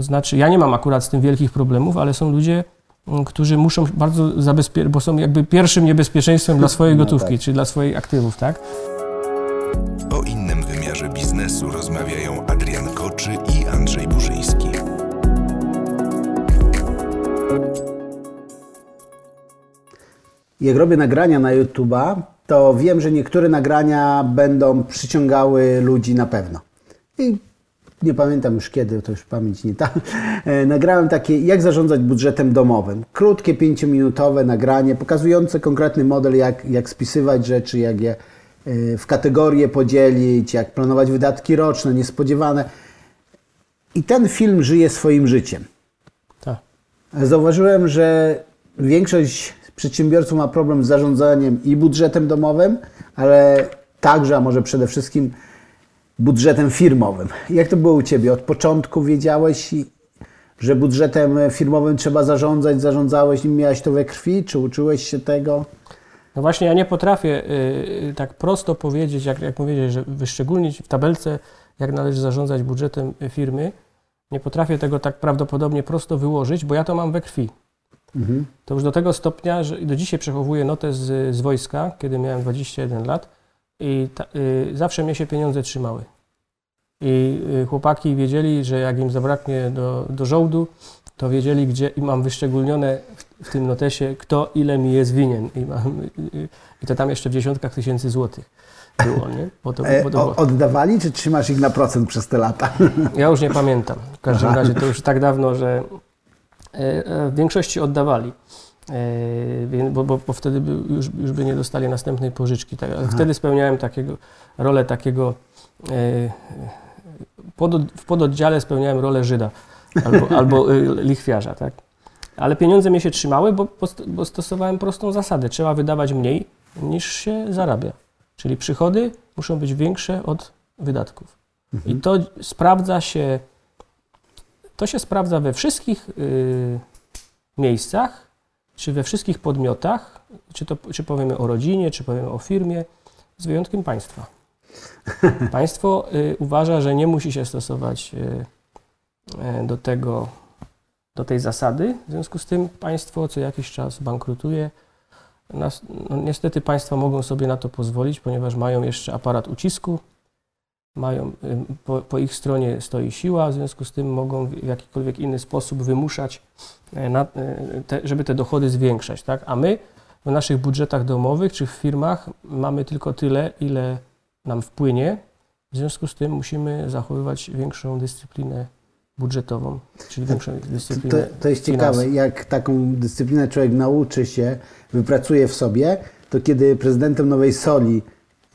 To znaczy, ja nie mam akurat z tym wielkich problemów, ale są ludzie, którzy muszą bardzo zabezpieczyć, bo są jakby pierwszym niebezpieczeństwem dla swojej gotówki, tak, czy dla swoich aktywów, tak? O innym wymiarze biznesu rozmawiają Adrian Koczy i Andrzej Burzyński. Jak robię nagrania na YouTube'a, to wiem, że niektóre nagrania będą przyciągały ludzi na pewno. I nie pamiętam już kiedy, to już pamięć nie ta. Nagrałem takie, jak zarządzać budżetem domowym. Krótkie, 5-minutowe nagranie, pokazujące konkretny model, jak spisywać rzeczy, jak je w kategorie podzielić, jak planować wydatki roczne, niespodziewane. I ten film żyje swoim życiem. Tak. Zauważyłem, że większość przedsiębiorców ma problem z zarządzaniem i budżetem domowym, ale także, a może przede wszystkim budżetem firmowym. Jak to było u Ciebie? Od początku wiedziałeś, że budżetem firmowym trzeba zarządzać, zarządzałeś nim, miałeś to we krwi? Czy uczyłeś się tego? No właśnie, ja nie potrafię tak prosto powiedzieć, jak mówię, że wyszczególnić w tabelce, jak należy zarządzać budżetem firmy. Nie potrafię tego tak prawdopodobnie prosto wyłożyć, bo ja to mam we krwi. Mhm. To już do tego stopnia, że do dzisiaj przechowuję notę z wojska, kiedy miałem 21 lat i zawsze mnie się pieniądze trzymały. I chłopaki wiedzieli, że jak im zabraknie do żołdu, to wiedzieli, gdzie, i mam wyszczególnione w tym notesie, kto ile mi jest winien. I to tam jeszcze w dziesiątkach tysięcy złotych było, nie? Bo to oddawali, czy trzymasz ich na procent przez te lata? Ja już nie pamiętam. W każdym razie to już tak dawno, że w większości oddawali, bo wtedy już by nie dostali następnej pożyczki. Wtedy spełniałem rolę takiego, w pododdziale spełniałem rolę Żyda albo lichwiarza, tak? Ale pieniądze mnie się trzymały, bo stosowałem prostą zasadę. Trzeba wydawać mniej niż się zarabia. Czyli przychody muszą być większe od wydatków. Mhm. I to się sprawdza we wszystkich miejscach, czy we wszystkich podmiotach, czy powiemy o rodzinie, czy powiemy o firmie, z wyjątkiem państwa. Państwo uważa, że nie musi się stosować do tej zasady. W związku z tym państwo co jakiś czas bankrutuje. No, niestety państwa mogą sobie na to pozwolić, ponieważ mają jeszcze aparat ucisku. Po ich stronie stoi siła, w związku z tym mogą w jakikolwiek inny sposób wymuszać, żeby te dochody zwiększać, tak? A my w naszych budżetach domowych czy w firmach mamy tylko tyle, ile nam wpłynie, w związku z tym musimy zachowywać większą dyscyplinę budżetową, czyli większą dyscyplinę finansów. To jest ciekawe, jak taką dyscyplinę człowiek nauczy się, wypracuje w sobie, to kiedy prezydentem Nowej Soli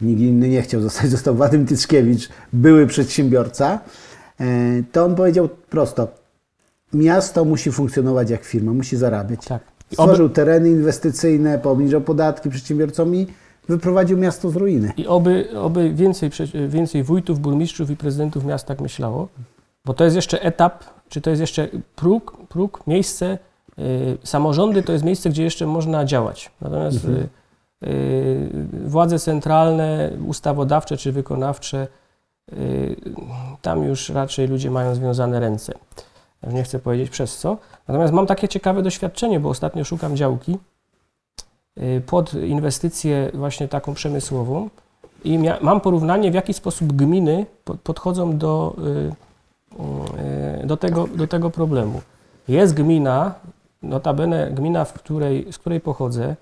nikt inny nie chciał zostać, został Władysław Tyszkiewicz, były przedsiębiorca, to on powiedział prosto, miasto musi funkcjonować jak firma, musi zarabiać. Tak. Stworzył tereny inwestycyjne, poobniżał podatki przedsiębiorcom i wyprowadził miasto z ruiny. I oby więcej wójtów, burmistrzów i prezydentów miast tak myślało, bo to jest jeszcze etap, czy to jest jeszcze próg, miejsce. Samorządy to jest miejsce, gdzie jeszcze można działać. Natomiast władze centralne, ustawodawcze czy wykonawcze, tam już raczej ludzie mają związane ręce. Nie chcę powiedzieć przez co. Natomiast mam takie ciekawe doświadczenie, bo ostatnio szukam działki pod inwestycję właśnie taką przemysłową i mam porównanie, w jaki sposób gminy podchodzą do tego problemu. Jest gmina, notabene gmina, z której pochodzę,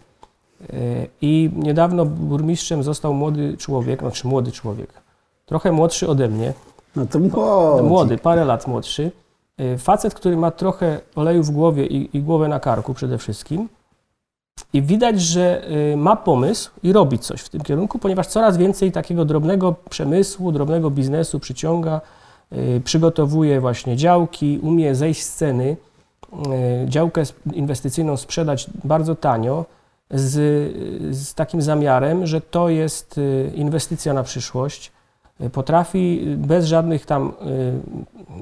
i niedawno burmistrzem został młody człowiek, trochę młodszy ode mnie. No to młody, parę lat młodszy. Facet, który ma trochę oleju w głowie i głowę na karku przede wszystkim. I widać, że ma pomysł i robi coś w tym kierunku, ponieważ coraz więcej takiego drobnego przemysłu, drobnego biznesu przyciąga, przygotowuje właśnie działki, umie zejść z ceny, działkę inwestycyjną sprzedać bardzo tanio, z takim zamiarem, że to jest inwestycja na przyszłość. Potrafi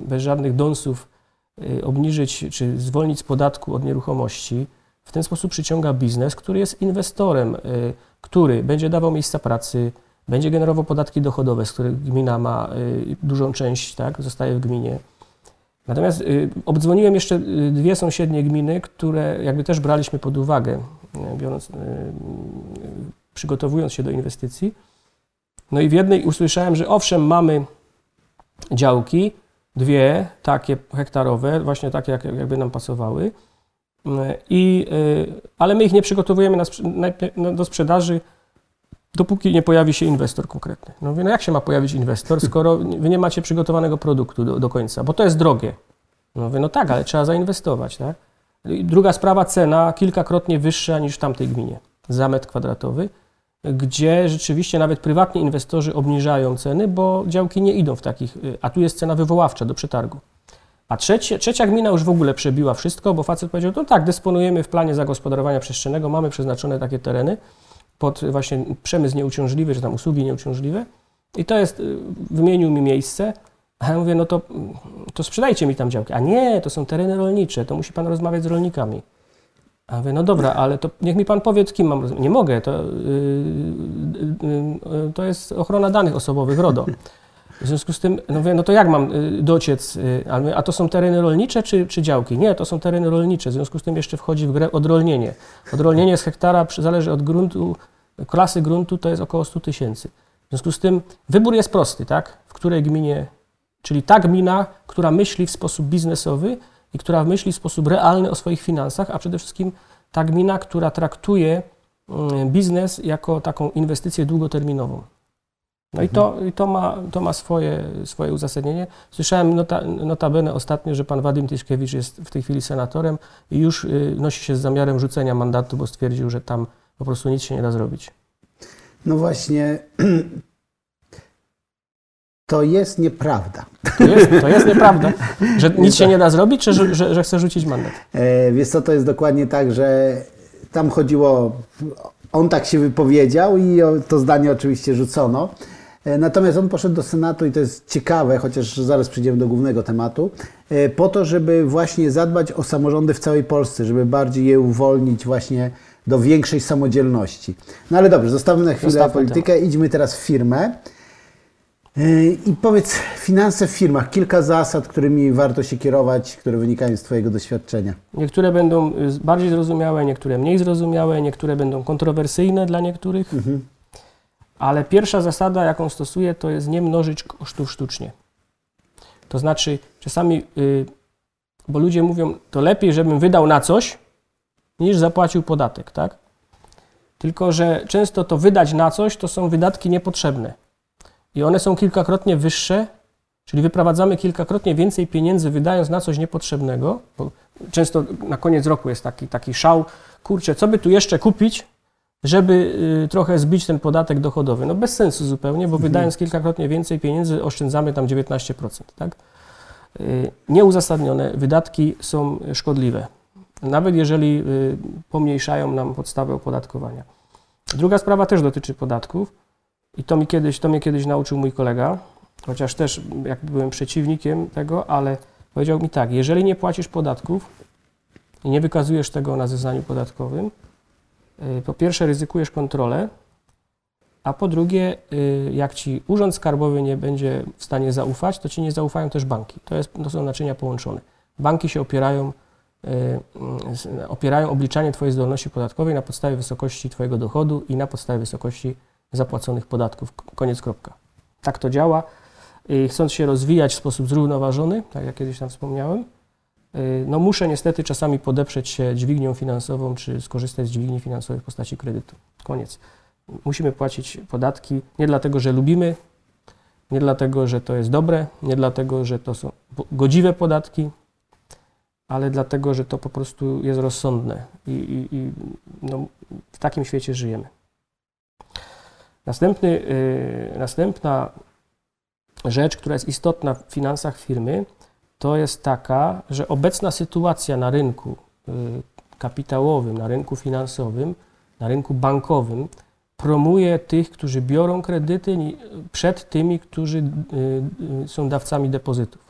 bez żadnych dąsów obniżyć czy zwolnić z podatku od nieruchomości. W ten sposób przyciąga biznes, który jest inwestorem, który będzie dawał miejsca pracy, będzie generował podatki dochodowe, z których gmina ma dużą część, tak, zostaje w gminie. Natomiast obdzwoniłem jeszcze dwie sąsiednie gminy, które jakby też braliśmy pod uwagę, przygotowując się do inwestycji. No i w jednej usłyszałem, że owszem, mamy działki, dwie takie hektarowe, właśnie takie, jakby nam pasowały, ale my ich nie przygotowujemy do sprzedaży, dopóki nie pojawi się inwestor konkretny. No mówię, no jak się ma pojawić inwestor, skoro wy nie macie przygotowanego produktu do końca, bo to jest drogie. No mówię, no tak, ale trzeba zainwestować, tak? I druga sprawa, cena kilkakrotnie wyższa niż w tamtej gminie za metr kwadratowy, gdzie rzeczywiście nawet prywatni inwestorzy obniżają ceny, bo działki nie idą w takich, a tu jest cena wywoławcza do przetargu. A trzecia gmina już w ogóle przebiła wszystko, bo facet powiedział, no tak, dysponujemy w planie zagospodarowania przestrzennego, mamy przeznaczone takie tereny pod właśnie przemysł nieuciążliwy, czy tam usługi nieuciążliwe i to jest, wymienił mi miejsce, a ja mówię, no to sprzedajcie mi tam działki. A nie, to są tereny rolnicze, to musi pan rozmawiać z rolnikami. A mówię, no dobra, ale to niech mi pan powie, z kim mam rozmawiać. Nie mogę, to jest ochrona danych osobowych RODO. W związku z tym, no mówię, no to jak mam dociec, a to są tereny rolnicze czy działki? Nie, to są tereny rolnicze, w związku z tym jeszcze wchodzi w grę odrolnienie. Odrolnienie z hektara zależy od gruntu, klasy gruntu to jest około 100 000. W związku z tym wybór jest prosty, tak? W której gminie, czyli ta gmina, która myśli w sposób biznesowy i która myśli w sposób realny o swoich finansach, a przede wszystkim ta gmina, która traktuje biznes jako taką inwestycję długoterminową. No i to ma swoje uzasadnienie. Słyszałem notabene ostatnio, że pan Wadim Tyszkiewicz jest w tej chwili senatorem i już nosi się z zamiarem rzucenia mandatu, bo stwierdził, że tam po prostu nic się nie da zrobić. No właśnie, to jest nieprawda. To jest nieprawda, że nic się nie da zrobić, czy że chce rzucić mandat? Wiesz co, to jest dokładnie tak, że tam chodziło, on tak się wypowiedział i to zdanie oczywiście rzucono. Natomiast on poszedł do Senatu i to jest ciekawe, chociaż zaraz przyjdziemy do głównego tematu, po to, żeby właśnie zadbać o samorządy w całej Polsce, żeby bardziej je uwolnić właśnie do większej samodzielności. No ale dobrze, zostawmy na chwilę politykę, idźmy teraz w firmę. I powiedz, finanse w firmach, kilka zasad, którymi warto się kierować, które wynikają z twojego doświadczenia. Niektóre będą bardziej zrozumiałe, niektóre mniej zrozumiałe, niektóre będą kontrowersyjne dla niektórych. Ale pierwsza zasada, jaką stosuję, to jest nie mnożyć kosztów sztucznie. To znaczy czasami, bo ludzie mówią, to lepiej, żebym wydał na coś, niż zapłacił podatek, tak? Tylko że często to wydać na coś, to są wydatki niepotrzebne. I one są kilkakrotnie wyższe, czyli wyprowadzamy kilkakrotnie więcej pieniędzy, wydając na coś niepotrzebnego. Bo często na koniec roku jest taki szał, kurczę, co by tu jeszcze kupić, żeby trochę zbić ten podatek dochodowy. No bez sensu zupełnie, bo wydając kilkakrotnie więcej pieniędzy, oszczędzamy tam 19%. Tak? Nieuzasadnione wydatki są szkodliwe, nawet jeżeli pomniejszają nam podstawę opodatkowania. Druga sprawa też dotyczy podatków. I to mnie kiedyś nauczył mój kolega, chociaż też jakby byłem przeciwnikiem tego, ale powiedział mi tak, jeżeli nie płacisz podatków i nie wykazujesz tego na zeznaniu podatkowym, po pierwsze ryzykujesz kontrolę, a po drugie, jak ci Urząd Skarbowy nie będzie w stanie zaufać, to ci nie zaufają też banki. To są naczynia połączone. Banki się opierają obliczanie twojej zdolności podatkowej na podstawie wysokości twojego dochodu i na podstawie wysokości zapłaconych podatków. Koniec, kropka. Tak to działa. Chcąc się rozwijać w sposób zrównoważony, tak jak kiedyś tam wspomniałem, no muszę niestety czasami podeprzeć się dźwignią finansową, czy skorzystać z dźwigni finansowej w postaci kredytu. Koniec. Musimy płacić podatki nie dlatego, że lubimy, nie dlatego, że to jest dobre, nie dlatego, że to są godziwe podatki, ale dlatego, że to po prostu jest rozsądne i no, w takim świecie żyjemy. Następna rzecz, która jest istotna w finansach firmy, to jest taka, że obecna sytuacja na rynku kapitałowym, na rynku finansowym, na rynku bankowym promuje tych, którzy biorą kredyty przed tymi, którzy są dawcami depozytów.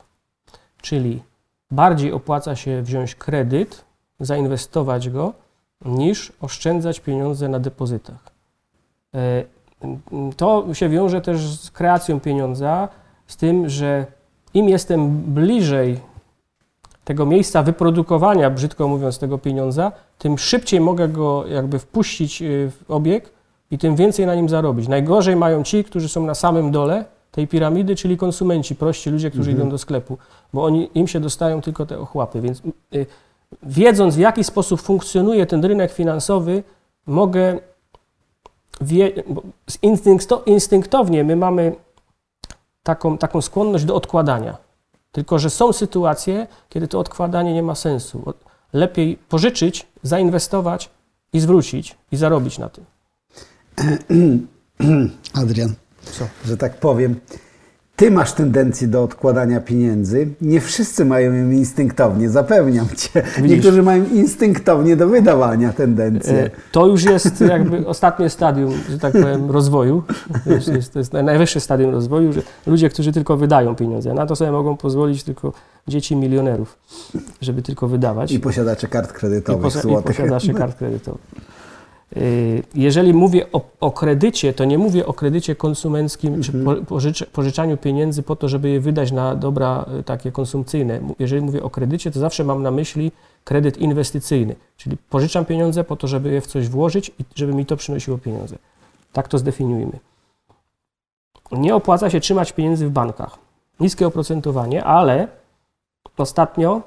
Czyli bardziej opłaca się wziąć kredyt, zainwestować go, niż oszczędzać pieniądze na depozytach. To się wiąże też z kreacją pieniądza, z tym, że im jestem bliżej tego miejsca wyprodukowania, brzydko mówiąc, tego pieniądza, tym szybciej mogę go jakby wpuścić w obieg i tym więcej na nim zarobić. Najgorzej mają ci, którzy są na samym dole tej piramidy, czyli konsumenci, prości ludzie, którzy idą do sklepu, bo oni, im się dostają tylko te ochłapy. Więc wiedząc, w jaki sposób funkcjonuje ten rynek finansowy, mogę instynktownie my mamy taką skłonność do odkładania. Tylko że są sytuacje, kiedy to odkładanie nie ma sensu. Lepiej pożyczyć, zainwestować i zwrócić, i zarobić na tym. Adrian, co? Że tak powiem, ty masz tendencję do odkładania pieniędzy. Nie wszyscy mają ją instynktownie, zapewniam cię. Widzisz? Niektórzy mają instynktownie do wydawania tendencję. To już jest jakby ostatnie stadium, że tak powiem, rozwoju. To jest najwyższe stadium rozwoju, że ludzie, którzy tylko wydają pieniądze. Na to sobie mogą pozwolić tylko dzieci milionerów, żeby tylko wydawać. I posiadacze kart kredytowych złotych. I posiadacze kart kredytowych. Jeżeli mówię o kredycie, to nie mówię o kredycie konsumenckim czy pożyczaniu pieniędzy po to, żeby je wydać na dobra takie konsumpcyjne. Jeżeli mówię o kredycie, to zawsze mam na myśli kredyt inwestycyjny, czyli pożyczam pieniądze po to, żeby je w coś włożyć i żeby mi to przynosiło pieniądze. Tak to zdefiniujmy. Nie opłaca się trzymać pieniędzy w bankach. Niskie oprocentowanie, ale ostatnio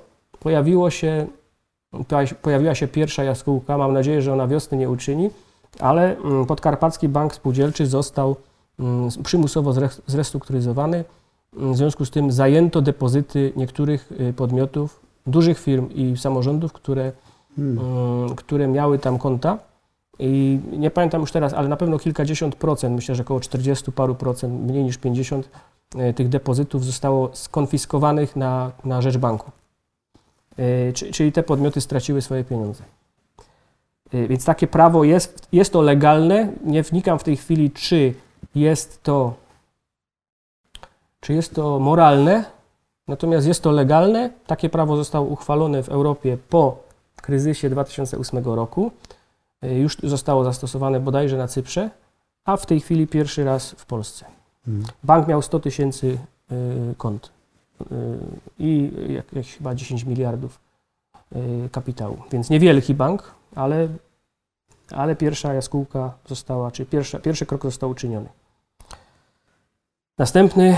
pojawiła się pierwsza jaskółka, mam nadzieję, że ona wiosny nie uczyni, ale Podkarpacki Bank Spółdzielczy został przymusowo zrestrukturyzowany. W związku z tym zajęto depozyty niektórych podmiotów, dużych firm i samorządów, które miały tam konta. I nie pamiętam już teraz, ale na pewno kilkadziesiąt procent, myślę, że około 40 paru procent, mniej niż 50 tych depozytów zostało skonfiskowanych na rzecz banku. Czyli te podmioty straciły swoje pieniądze. Więc takie prawo jest to legalne. Nie wnikam w tej chwili, czy jest to moralne, natomiast jest to legalne. Takie prawo zostało uchwalone w Europie po kryzysie 2008 roku. Już zostało zastosowane bodajże na Cyprze, a w tej chwili pierwszy raz w Polsce. Bank miał 100 tysięcy kont i jakieś chyba 10 miliardów kapitału. Więc niewielki bank, ale pierwsza jaskółka została, czy pierwszy krok został uczyniony. Następny,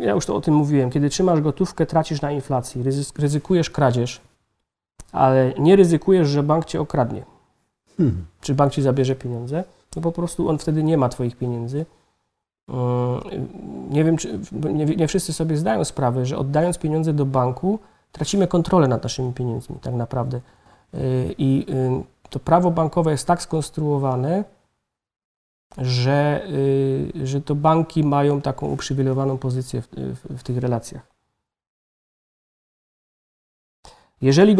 ja już to o tym mówiłem, kiedy trzymasz gotówkę, tracisz na inflacji, ryzykujesz kradzież, ale nie ryzykujesz, że bank cię okradnie, czy bank ci zabierze pieniądze, no po prostu on wtedy nie ma twoich pieniędzy. Nie wiem, nie wszyscy sobie zdają sprawę, że oddając pieniądze do banku, tracimy kontrolę nad naszymi pieniędzmi tak naprawdę. I to prawo bankowe jest tak skonstruowane, że to banki mają taką uprzywilejowaną pozycję w tych relacjach. Jeżeli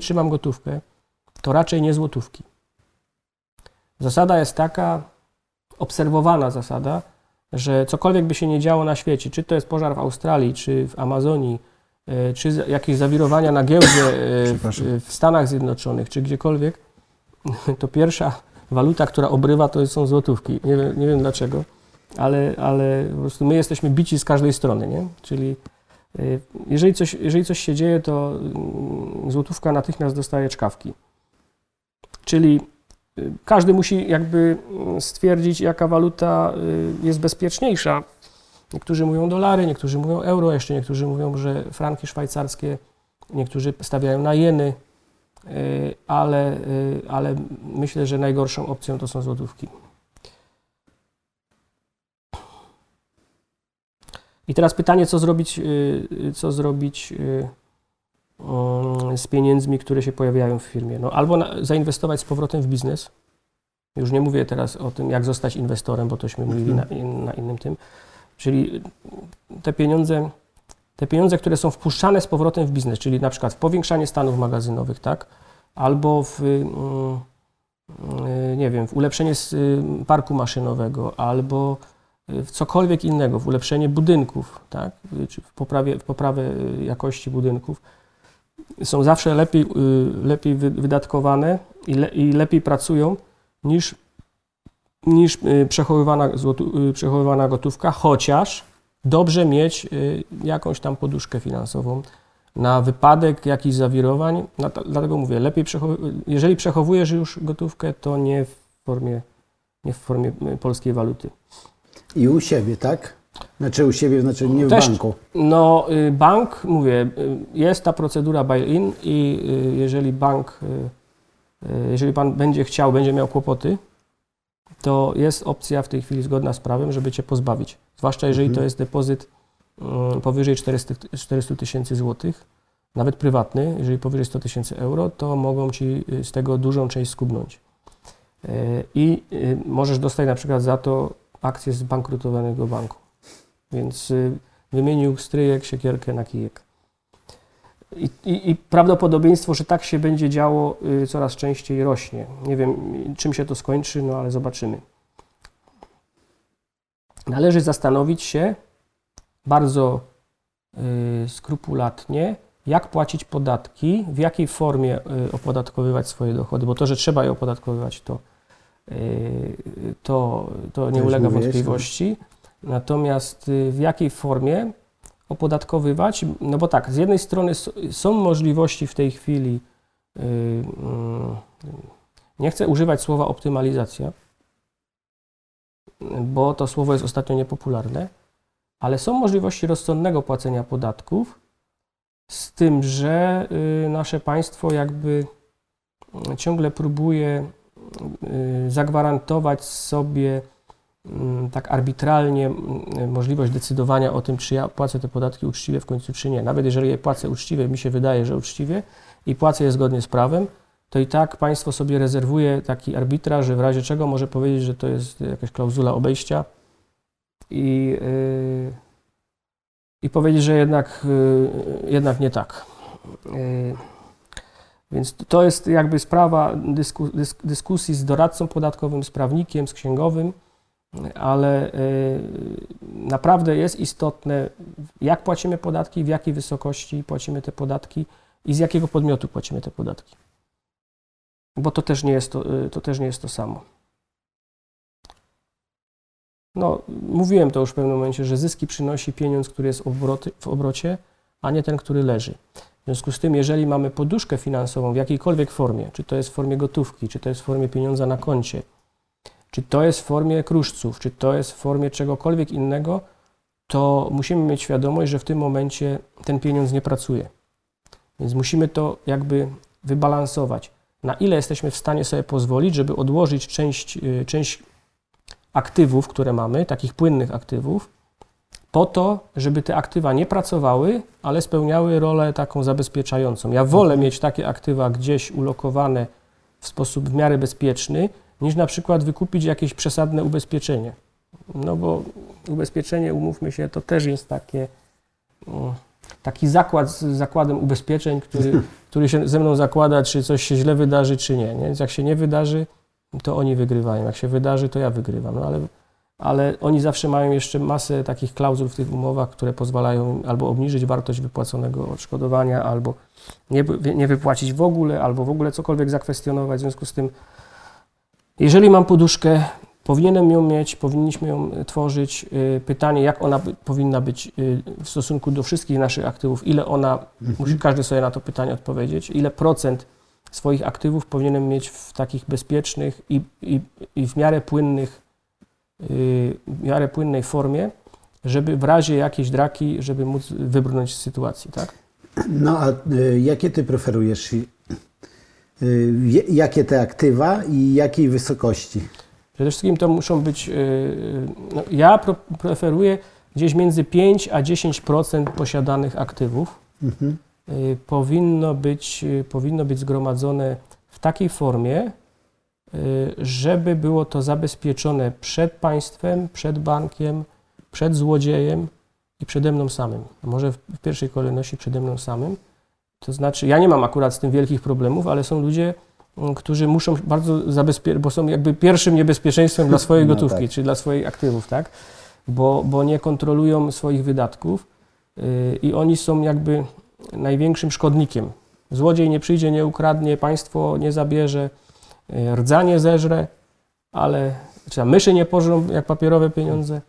trzymam gotówkę, to raczej nie złotówki. Zasada jest taka, obserwowana zasada, że cokolwiek by się nie działo na świecie, czy to jest pożar w Australii, czy w Amazonii, czy jakieś zawirowania na giełdzie w Stanach Zjednoczonych, czy gdziekolwiek, to pierwsza waluta, która obrywa, to są złotówki. Nie wiem dlaczego, ale po prostu my jesteśmy bici z każdej strony, nie? Czyli jeżeli coś się dzieje, to złotówka natychmiast dostaje czkawki. Czyli każdy musi jakby stwierdzić, jaka waluta jest bezpieczniejsza. Niektórzy mówią dolary, niektórzy mówią euro, jeszcze niektórzy mówią, że franki szwajcarskie, niektórzy stawiają na jeny, ale myślę, że najgorszą opcją to są złotówki. I teraz pytanie, co zrobić z pieniędzmi, które się pojawiają w firmie. No, albo zainwestować z powrotem w biznes. Już nie mówię teraz o tym, jak zostać inwestorem, bo tośmy mówili na innym tym. Czyli te pieniądze, które są wpuszczane z powrotem w biznes, czyli na przykład w powiększanie stanów magazynowych, tak? Albo w ulepszenie parku maszynowego, albo w cokolwiek innego, w ulepszenie budynków, tak? Czy w poprawę jakości budynków. Są zawsze lepiej wydatkowane i lepiej pracują niż przechowywana gotówka, chociaż dobrze mieć jakąś tam poduszkę finansową na wypadek jakichś zawirowań. Dlatego mówię, lepiej jeżeli przechowujesz już gotówkę, to nie w formie polskiej waluty. I u siebie, tak? Znaczy u siebie, znaczy nie w banku. No bank, mówię, jest ta procedura bail-in i jeżeli bank, jeżeli pan będzie chciał, będzie miał kłopoty, to jest opcja w tej chwili zgodna z prawem, żeby cię pozbawić. Zwłaszcza jeżeli to jest depozyt powyżej 400 tysięcy złotych, nawet prywatny, jeżeli powyżej 100 tysięcy euro, to mogą ci z tego dużą część skubnąć. I możesz dostać na przykład za to akcję zbankrutowanego banku. Więc wymienił stryjek siekierkę na kijek. I prawdopodobieństwo, że tak się będzie działo, coraz częściej rośnie. Nie wiem, czym się to skończy, no ale zobaczymy. Należy zastanowić się bardzo skrupulatnie, jak płacić podatki, w jakiej formie opodatkowywać swoje dochody, bo to, że trzeba je opodatkowywać, to nie ulega wątpliwości. Natomiast w jakiej formie opodatkowywać, no bo tak, z jednej strony są możliwości w tej chwili, nie chcę używać słowa optymalizacja, bo to słowo jest ostatnio niepopularne, ale są możliwości rozsądnego płacenia podatków, z tym, że nasze państwo jakby ciągle próbuje zagwarantować sobie tak arbitralnie możliwość decydowania o tym, czy ja płacę te podatki uczciwie w końcu, czy nie. Nawet jeżeli je płacę uczciwie, mi się wydaje, że uczciwie i płacę je zgodnie z prawem, to i tak państwo sobie rezerwuje taki arbitraż, że w razie czego może powiedzieć, że to jest jakaś klauzula obejścia i powiedzieć, że jednak nie tak. Więc to jest jakby sprawa dyskusji z doradcą podatkowym, z prawnikiem, z księgowym, ale naprawdę jest istotne, jak płacimy podatki, w jakiej wysokości płacimy te podatki i z jakiego podmiotu płacimy te podatki. Bo to też nie jest to samo. No, mówiłem to już w pewnym momencie, że zyski przynosi pieniądz, który jest w obrocie, a nie ten, który leży. W związku z tym, jeżeli mamy poduszkę finansową w jakiejkolwiek formie, czy to jest w formie gotówki, czy to jest w formie pieniądza na koncie, czy to jest w formie kruszców, czy to jest w formie czegokolwiek innego, to musimy mieć świadomość, że w tym momencie ten pieniądz nie pracuje. Więc musimy to jakby wybalansować. Na ile jesteśmy w stanie sobie pozwolić, żeby odłożyć część aktywów, które mamy, takich płynnych aktywów, po to, żeby te aktywa nie pracowały, ale spełniały rolę taką zabezpieczającą. Ja wolę mieć takie aktywa gdzieś ulokowane w sposób w miarę bezpieczny, niż na przykład wykupić jakieś przesadne ubezpieczenie. No bo ubezpieczenie, umówmy się, to też jest taki zakład z zakładem ubezpieczeń, który się ze mną zakłada, czy coś się źle wydarzy, czy nie. Więc jak się nie wydarzy, to oni wygrywają. Jak się wydarzy, to ja wygrywam. No ale oni zawsze mają jeszcze masę takich klauzul w tych umowach, które pozwalają albo obniżyć wartość wypłaconego odszkodowania, albo nie wypłacić w ogóle, albo w ogóle cokolwiek zakwestionować. W związku z tym, jeżeli mam poduszkę, powinienem ją mieć, powinniśmy ją tworzyć. Pytanie, jak ona powinna być w stosunku do wszystkich naszych aktywów, ile ona, musi każdy sobie na to pytanie odpowiedzieć, ile procent swoich aktywów powinienem mieć w takich bezpiecznych i w miarę płynnej formie, żeby w razie jakiejś draki, żeby móc wybrnąć z sytuacji, tak? No a jakie ty preferujesz? Jakie te aktywa i jakiej wysokości? Przede wszystkim to muszą być, no, ja preferuję gdzieś między 5 a 10% posiadanych aktywów. Powinno być zgromadzone w takiej formie, żeby było to zabezpieczone przed państwem, przed bankiem, przed złodziejem i przede mną samym. Może w pierwszej kolejności przede mną samym. To znaczy, ja nie mam akurat z tym wielkich problemów, ale są ludzie, którzy muszą bardzo zabezpieczyć, bo są jakby pierwszym niebezpieczeństwem dla swojej gotówki, tak, czy dla swoich aktywów, tak? Bo nie kontrolują swoich wydatków i oni są jakby największym szkodnikiem. Złodziej nie przyjdzie, nie ukradnie, państwo nie zabierze, rdza nie zeżre, ale myszy nie pożrą jak papierowe pieniądze,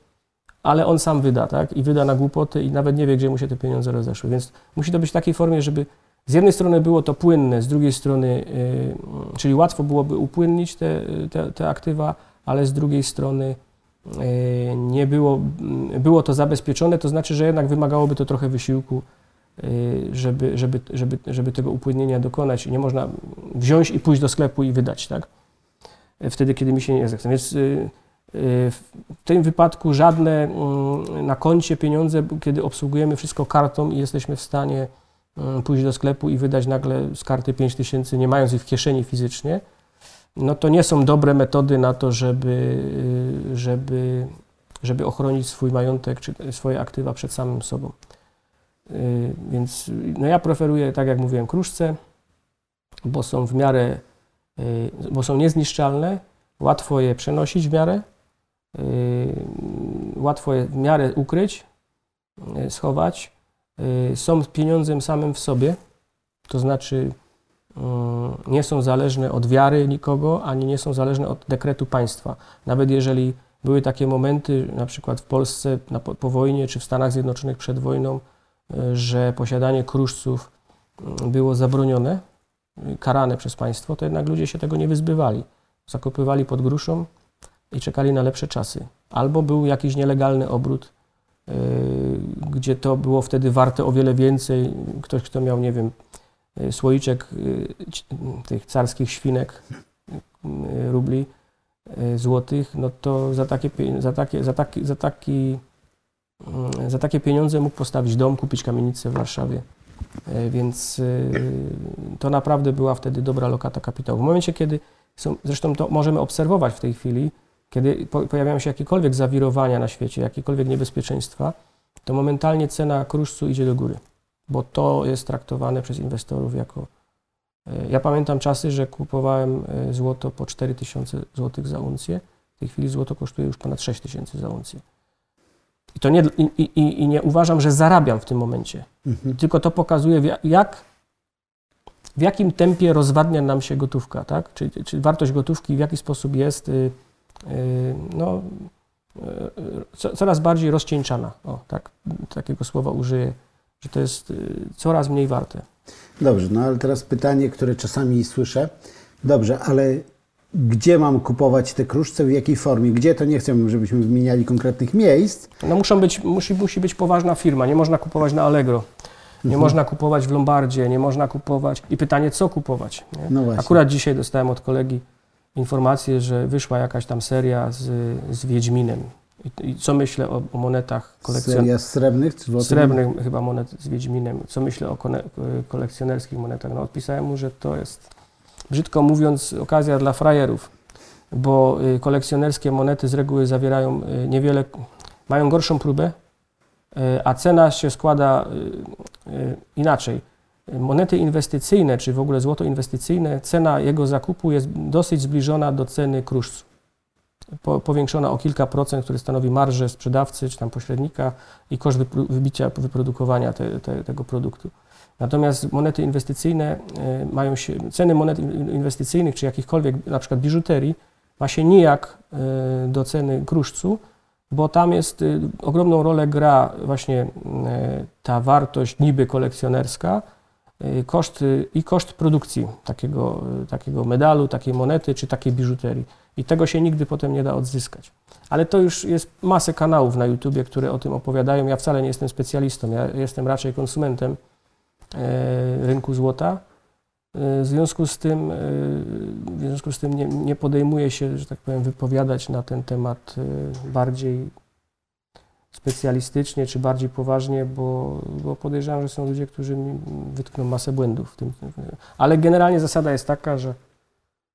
ale on sam wyda, tak? I wyda na głupoty i nawet nie wie, gdzie mu się te pieniądze rozeszły. Więc musi to być w takiej formie, żeby z jednej strony było to płynne, z drugiej strony, czyli łatwo byłoby upłynnić te aktywa, ale z drugiej strony nie było to zabezpieczone, to znaczy, że jednak wymagałoby to trochę wysiłku, żeby tego upłynnienia dokonać. Nie można wziąć i pójść do sklepu i wydać, tak? Wtedy, kiedy mi się nie zechce. Więc w tym wypadku żadne na koncie pieniądze, kiedy obsługujemy wszystko kartą i jesteśmy w stanie pójść do sklepu i wydać nagle z karty 5000, nie mając ich w kieszeni fizycznie, no to nie są dobre metody na to, żeby ochronić swój majątek czy swoje aktywa przed samym sobą. Więc no ja preferuję, tak jak mówiłem, kruszce, bo są w miarę, bo są niezniszczalne, łatwo je przenosić w miarę, łatwo je w miarę ukryć, schować. Są pieniądzem samym w sobie, to znaczy nie są zależne od wiary nikogo, ani nie są zależne od dekretu państwa. Nawet jeżeli były takie momenty, na przykład w Polsce po wojnie, czy w Stanach Zjednoczonych przed wojną, że posiadanie kruszców było zabronione, karane przez państwo, to jednak ludzie się tego nie wyzbywali. Zakopywali pod gruszą i czekali na lepsze czasy. Albo był jakiś nielegalny obrót, gdzie to było wtedy warte o wiele więcej. Ktoś, kto miał, nie wiem, słoiczek tych carskich świnek, rubli złotych, no to za takie pieniądze mógł postawić dom, kupić kamienicę w Warszawie. Więc to naprawdę była wtedy dobra lokata kapitału. W momencie, kiedy są, zresztą to możemy obserwować w tej chwili, kiedy pojawiają się jakiekolwiek zawirowania na świecie, jakiekolwiek niebezpieczeństwa, to momentalnie cena kruszcu idzie do góry, bo to jest traktowane przez inwestorów jako... Ja pamiętam czasy, że kupowałem złoto po 4000 zł za uncję, w tej chwili złoto kosztuje już ponad 6000 za uncję. I, to nie, i nie uważam, że zarabiam w tym momencie, tylko to pokazuje, w jakim tempie rozwadnia nam się gotówka, tak? Czy wartość gotówki w jaki sposób jest no, coraz bardziej rozcieńczana. O, tak, takiego słowa użyję, że to jest coraz mniej warte. Dobrze, no ale teraz pytanie, które czasami słyszę. Dobrze, ale gdzie mam kupować te kruszce, w jakiej formie? Gdzie? To nie chcę, żebyśmy wymieniali konkretnych miejsc. No musi być poważna firma, nie można kupować na Allegro. Nie można kupować w Lombardzie, nie można kupować... I pytanie, co kupować? Nie? No właśnie. Akurat dzisiaj dostałem od kolegi informację, że wyszła jakaś tam seria z Wiedźminem. I co myślę o monetach kolekcjonerskich? Seria srebrnych? Czy złotych? Srebrnych chyba monet z Wiedźminem. Co myślę o kolekcjonerskich monetach? No odpisałem mu, że to jest, brzydko mówiąc, okazja dla frajerów, bo kolekcjonerskie monety z reguły zawierają niewiele... Mają gorszą próbę, a cena się składa inaczej. Monety inwestycyjne, czy w ogóle złoto inwestycyjne, cena jego zakupu jest dosyć zbliżona do ceny kruszcu. Powiększona o kilka procent, który stanowi marżę sprzedawcy, czy tam pośrednika i koszt wyprodukowania tego produktu. Natomiast monety inwestycyjne mają się, ceny monet inwestycyjnych, czy jakichkolwiek, na przykład biżuterii, ma się nijak do ceny kruszcu, bo tam jest ogromną rolę gra właśnie ta wartość niby kolekcjonerska i koszt produkcji takiego medalu, takiej monety czy takiej biżuterii. I tego się nigdy potem nie da odzyskać. Ale to już jest masę kanałów na YouTubie, które o tym opowiadają. Ja wcale nie jestem specjalistą, ja jestem raczej konsumentem rynku złota. W związku z tym nie podejmuję się, że tak powiem, wypowiadać na ten temat bardziej specjalistycznie czy bardziej poważnie, bo podejrzewam, że są ludzie, którzy mi wytkną masę błędów w tym. Ale generalnie zasada jest taka,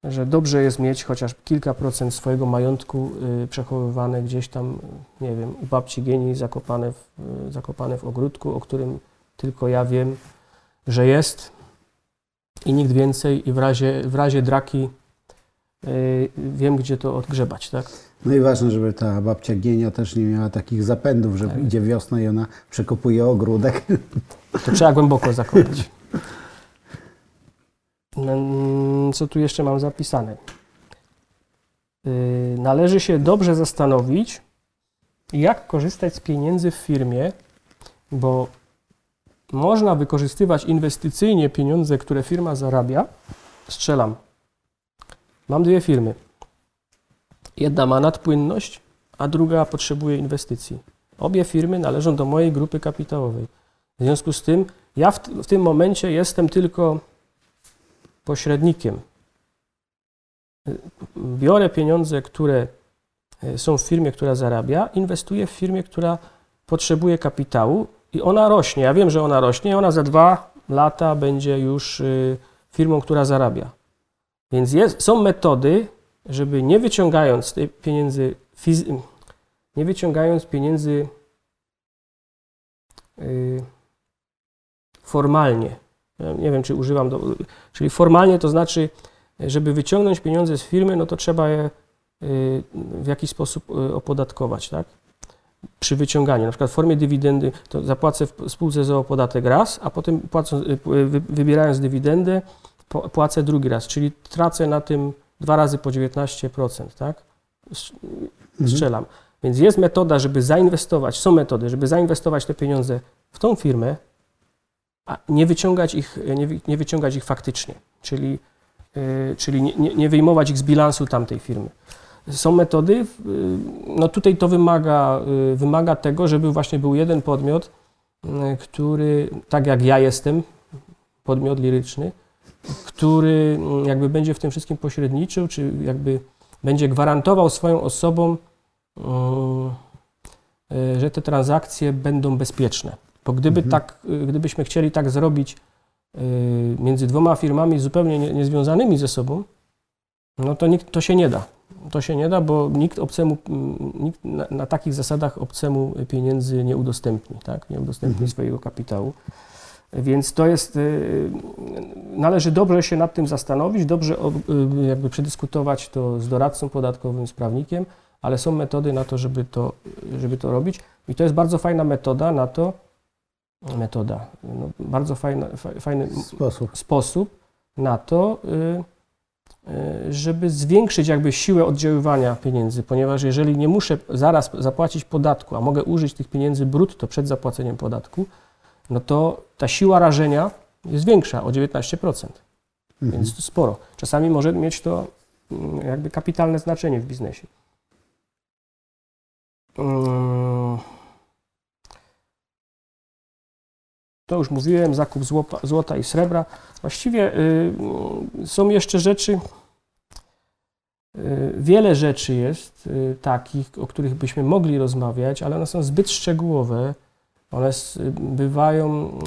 że dobrze jest mieć chociaż kilka procent swojego majątku przechowywane gdzieś tam, nie wiem, u babci Gieni, zakopane w ogródku, o którym tylko ja wiem, że jest. I nikt więcej, i w razie draki wiem, gdzie to odgrzebać, tak? No i ważne, żeby ta babcia Gienia też nie miała takich zapędów, że tak. Idzie wiosna i ona przekopuje ogródek. To trzeba głęboko zakopać. Co tu jeszcze mam zapisane? Należy się dobrze zastanowić, jak korzystać z pieniędzy w firmie, bo można wykorzystywać inwestycyjnie pieniądze, które firma zarabia. Strzelam. Mam dwie firmy. Jedna ma nadpłynność, a druga potrzebuje inwestycji. Obie firmy należą do mojej grupy kapitałowej. W związku z tym ja w tym momencie jestem tylko pośrednikiem. Biorę pieniądze, które są w firmie, która zarabia, inwestuję w firmie, która potrzebuje kapitału i ona rośnie. Ja wiem, że ona rośnie i ona za 2 lata będzie już firmą, która zarabia. Więc są metody, żeby nie wyciągając tej pieniędzy, formalnie, ja nie wiem, czy używam, czyli formalnie to znaczy, żeby wyciągnąć pieniądze z firmy, no to trzeba je w jakiś sposób opodatkować, tak? Przy wyciąganiu, na przykład w formie dywidendy, to zapłacę w spółce ZOO podatek raz, a potem wybierając dywidendę, płacę drugi raz, czyli tracę na tym 2 razy po 19%, tak? Strzelam. Więc jest metoda, żeby zainwestować, są metody, żeby zainwestować te pieniądze w tą firmę, a nie wyciągać ich faktycznie, czyli nie wyjmować ich z bilansu tamtej firmy. Są metody, no tutaj to wymaga tego, żeby właśnie był jeden podmiot, który, tak jak ja jestem, podmiot liryczny, który jakby będzie w tym wszystkim pośredniczył, czy jakby będzie gwarantował swoją osobą, że te transakcje będą bezpieczne. Bo gdybyśmy chcieli tak zrobić między dwoma firmami zupełnie niezwiązanymi ze sobą, no to to się nie da. To się nie da, bo nikt na takich zasadach obcemu pieniędzy nie udostępni, tak? Nie udostępni swojego kapitału. Więc to jest, należy dobrze się nad tym zastanowić, dobrze jakby przedyskutować to z doradcą podatkowym, z prawnikiem, ale są metody na to, żeby to robić. I to jest bardzo fajna metoda na to, bardzo fajny sposób na to, żeby zwiększyć jakby siłę oddziaływania pieniędzy, ponieważ jeżeli nie muszę zaraz zapłacić podatku, a mogę użyć tych pieniędzy brutto przed zapłaceniem podatku, no to ta siła rażenia jest większa o 19%, więc to sporo. Czasami może mieć to jakby kapitalne znaczenie w biznesie. To już mówiłem, zakup złota i srebra. Właściwie są jeszcze rzeczy, wiele rzeczy jest takich, o których byśmy mogli rozmawiać, ale one są zbyt szczegółowe, one bywają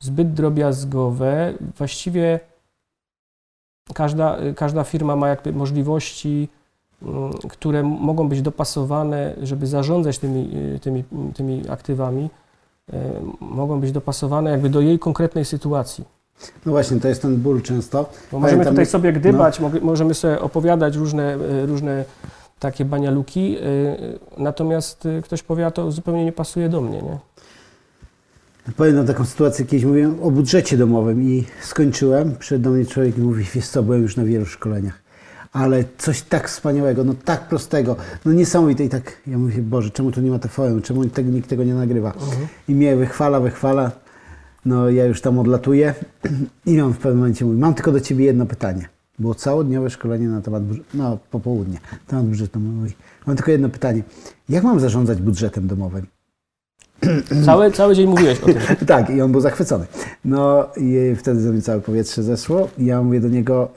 zbyt drobiazgowe. Właściwie każda firma ma jakby możliwości, które mogą być dopasowane, żeby zarządzać tymi aktywami, mogą być dopasowane jakby do jej konkretnej sytuacji. No właśnie, to jest ten ból często. Możemy tutaj sobie gdybać, możemy sobie opowiadać różne takie banialuki, natomiast ktoś powie, a to zupełnie nie pasuje do mnie, nie? Pamiętam taką sytuację, kiedyś mówiłem o budżecie domowym i skończyłem. Przyszedł do mnie człowiek i mówi, wiesz co, byłem już na wielu szkoleniach. Ale coś tak wspaniałego, no tak prostego, no niesamowite. I tak ja mówię, Boże, czemu tu nie ma TVN, czemu nikt tego nie nagrywa? I mnie wychwala, no ja już tam odlatuję i on w pewnym momencie mówi, mam tylko do Ciebie jedno pytanie. Było całodniowe szkolenie na temat budżetu, no popołudnie, na temat budżetu. Mówi, mam tylko jedno pytanie, jak mam zarządzać budżetem domowym? Cały dzień mówiłeś o tym. Tak, i on był zachwycony. No i wtedy ze mnie całe powietrze zeszło. Ja mówię do niego,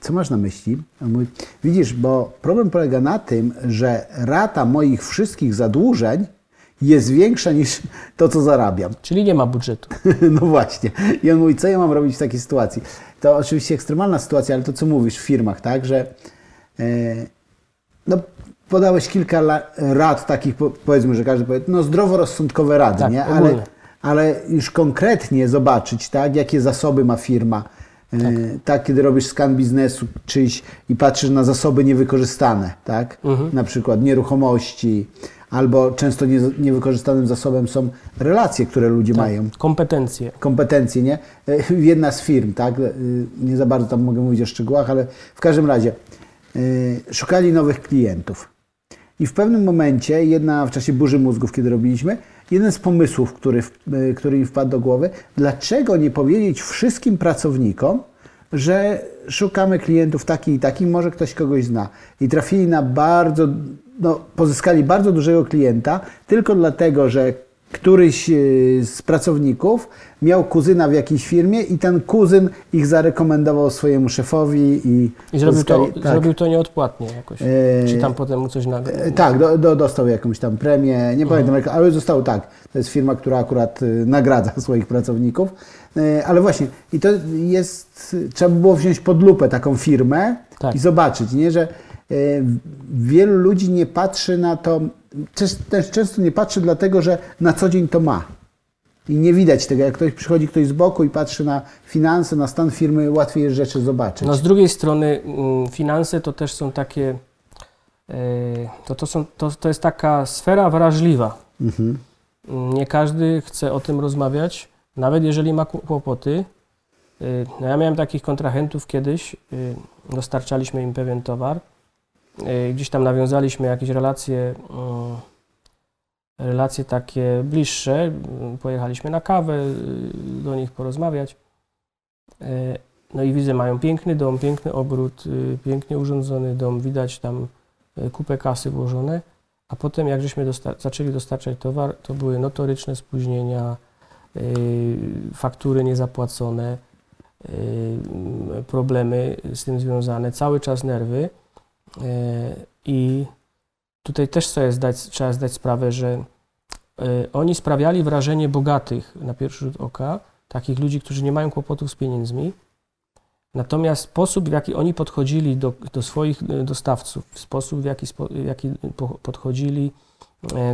co masz na myśli? On mówi, widzisz, bo problem polega na tym, że rata moich wszystkich zadłużeń jest większa niż to, co zarabiam. Czyli nie ma budżetu. No właśnie. I on mówi, co ja mam robić w takiej sytuacji? To oczywiście ekstremalna sytuacja, ale to co mówisz w firmach, tak, że no, podałeś kilka rad takich, powiedzmy, że każdy powie, no zdroworozsądkowe rady, tak, nie? Ale już konkretnie zobaczyć, tak, jakie zasoby ma firma. Tak, kiedy robisz skan biznesu czyjś i patrzysz na zasoby niewykorzystane, tak? Na przykład nieruchomości, albo często niewykorzystanym zasobem są relacje, które ludzie mają. Kompetencje. Kompetencje, nie? Jedna z firm, tak? Nie za bardzo tam mogę mówić o szczegółach, ale w każdym razie szukali nowych klientów. I w pewnym momencie, w czasie burzy mózgów, kiedy robiliśmy, jeden z pomysłów, który mi wpadł do głowy, dlaczego nie powiedzieć wszystkim pracownikom, że szukamy klientów takich i takich, może ktoś kogoś zna. I trafili na pozyskali bardzo dużego klienta tylko dlatego, że któryś z pracowników miał kuzyna w jakiejś firmie i ten kuzyn ich zarekomendował swojemu szefowi. I zrobił to nieodpłatnie jakoś. Czy tam potem mu coś nagle? Tak, dostał jakąś tam premię, nie pamiętam, ale został tak. To jest firma, która akurat nagradza swoich pracowników. Ale właśnie, i to jest, trzeba było wziąć pod lupę taką firmę i zobaczyć, nie, że wielu ludzi nie patrzy na to, też często nie patrzy dlatego, że na co dzień to ma. I nie widać tego. Jak ktoś z boku i patrzy na finanse, na stan firmy, łatwiej jest rzeczy zobaczyć. No z drugiej strony finanse to też są takie, to jest taka sfera wrażliwa. Mhm. Nie każdy chce o tym rozmawiać, nawet jeżeli ma kłopoty. No ja miałem takich kontrahentów kiedyś, dostarczaliśmy im pewien towar. Gdzieś tam nawiązaliśmy jakieś relacje takie bliższe, pojechaliśmy na kawę, do nich porozmawiać. No i widzę, mają piękny dom, piękny obrót, pięknie urządzony dom, widać tam kupę kasy włożone, a potem jak żeśmy zaczęli dostarczać towar, to były notoryczne spóźnienia, faktury niezapłacone, problemy z tym związane, cały czas nerwy. I tutaj też trzeba zdać sprawę, że oni sprawiali wrażenie bogatych na pierwszy rzut oka, takich ludzi, którzy nie mają kłopotów z pieniędzmi. Natomiast sposób, w jaki oni podchodzili do swoich dostawców, sposób, w jaki podchodzili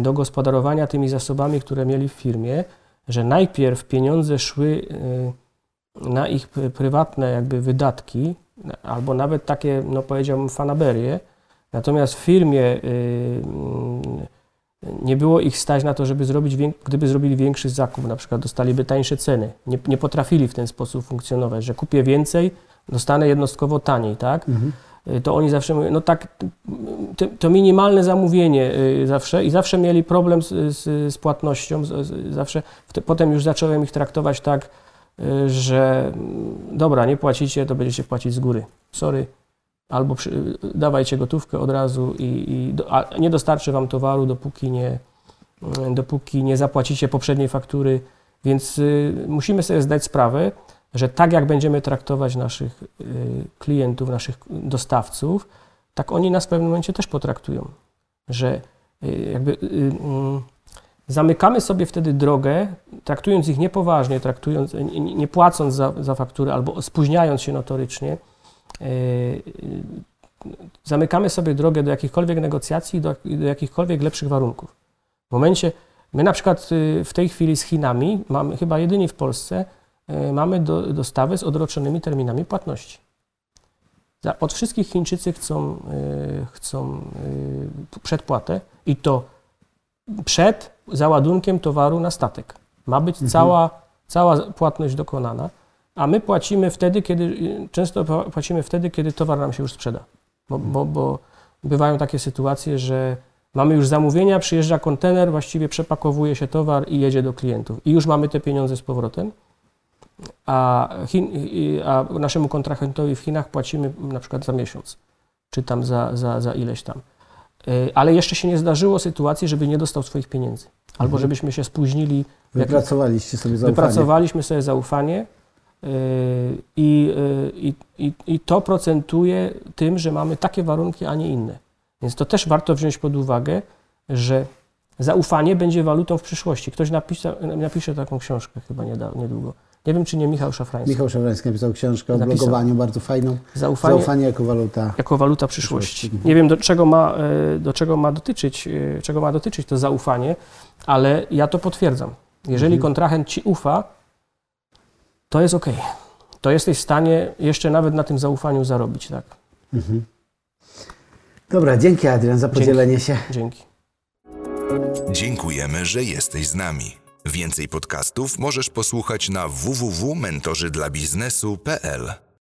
do gospodarowania tymi zasobami, które mieli w firmie, że najpierw pieniądze szły na ich prywatne jakby wydatki, albo nawet takie, no powiedziałbym, fanaberie. Natomiast w firmie nie było ich stać na to, żeby gdyby zrobili większy zakup, na przykład dostaliby tańsze ceny. Nie potrafili w ten sposób funkcjonować, że kupię więcej, dostanę jednostkowo taniej, tak? Mhm. To oni zawsze mówią, no tak, to minimalne zamówienie zawsze i zawsze mieli problem z płatnością, zawsze. Potem już zacząłem ich traktować tak, że dobra, nie płacicie, to będziecie płacić z góry. Sorry. Albo dawajcie gotówkę od razu a nie dostarczę wam towaru, dopóki nie zapłacicie poprzedniej faktury. Więc musimy sobie zdać sprawę, że tak jak będziemy traktować naszych klientów, naszych dostawców, tak oni nas w pewnym momencie też potraktują. Że jakby zamykamy sobie wtedy drogę, traktując ich niepoważnie, nie płacąc za faktury albo spóźniając się notorycznie. Zamykamy sobie drogę do jakichkolwiek negocjacji i do jakichkolwiek lepszych warunków. W momencie, my na przykład w tej chwili z Chinami, mamy chyba jedynie w Polsce, mamy dostawy z odroczonymi terminami płatności. Od wszystkich Chińczycy chcą przedpłatę i to przed załadunkiem towaru na statek. Ma być cała płatność dokonana, a my często płacimy wtedy, kiedy towar nam się już sprzeda. Bo bywają takie sytuacje, że mamy już zamówienia, przyjeżdża kontener, właściwie przepakowuje się towar i jedzie do klientów. I już mamy te pieniądze z powrotem, a naszemu kontrahentowi w Chinach płacimy na przykład za miesiąc, czy tam za ileś tam. Ale jeszcze się nie zdarzyło sytuacji, żeby nie dostał swoich pieniędzy. Albo żebyśmy się spóźnili. Wypracowaliśmy sobie zaufanie i to procentuje tym, że mamy takie warunki, a nie inne. Więc to też warto wziąć pod uwagę, że zaufanie będzie walutą w przyszłości. Ktoś napisze taką książkę chyba niedługo. Nie wiem, czy nie Michał Szafrański. Michał Szafrański napisał książkę o blogowaniu, bardzo fajną. Zaufanie jako waluta. Jako waluta przyszłości. Nie wiem, czego ma dotyczyć to zaufanie, ale ja to potwierdzam. Jeżeli kontrahent ci ufa, to jest okej. To jesteś w stanie jeszcze nawet na tym zaufaniu zarobić, tak? Mhm. Dobra, dzięki Adrian za podzielenie się. Dzięki. Dziękujemy, że jesteś z nami. Więcej podcastów możesz posłuchać na www.mentorzydlabiznesu.pl.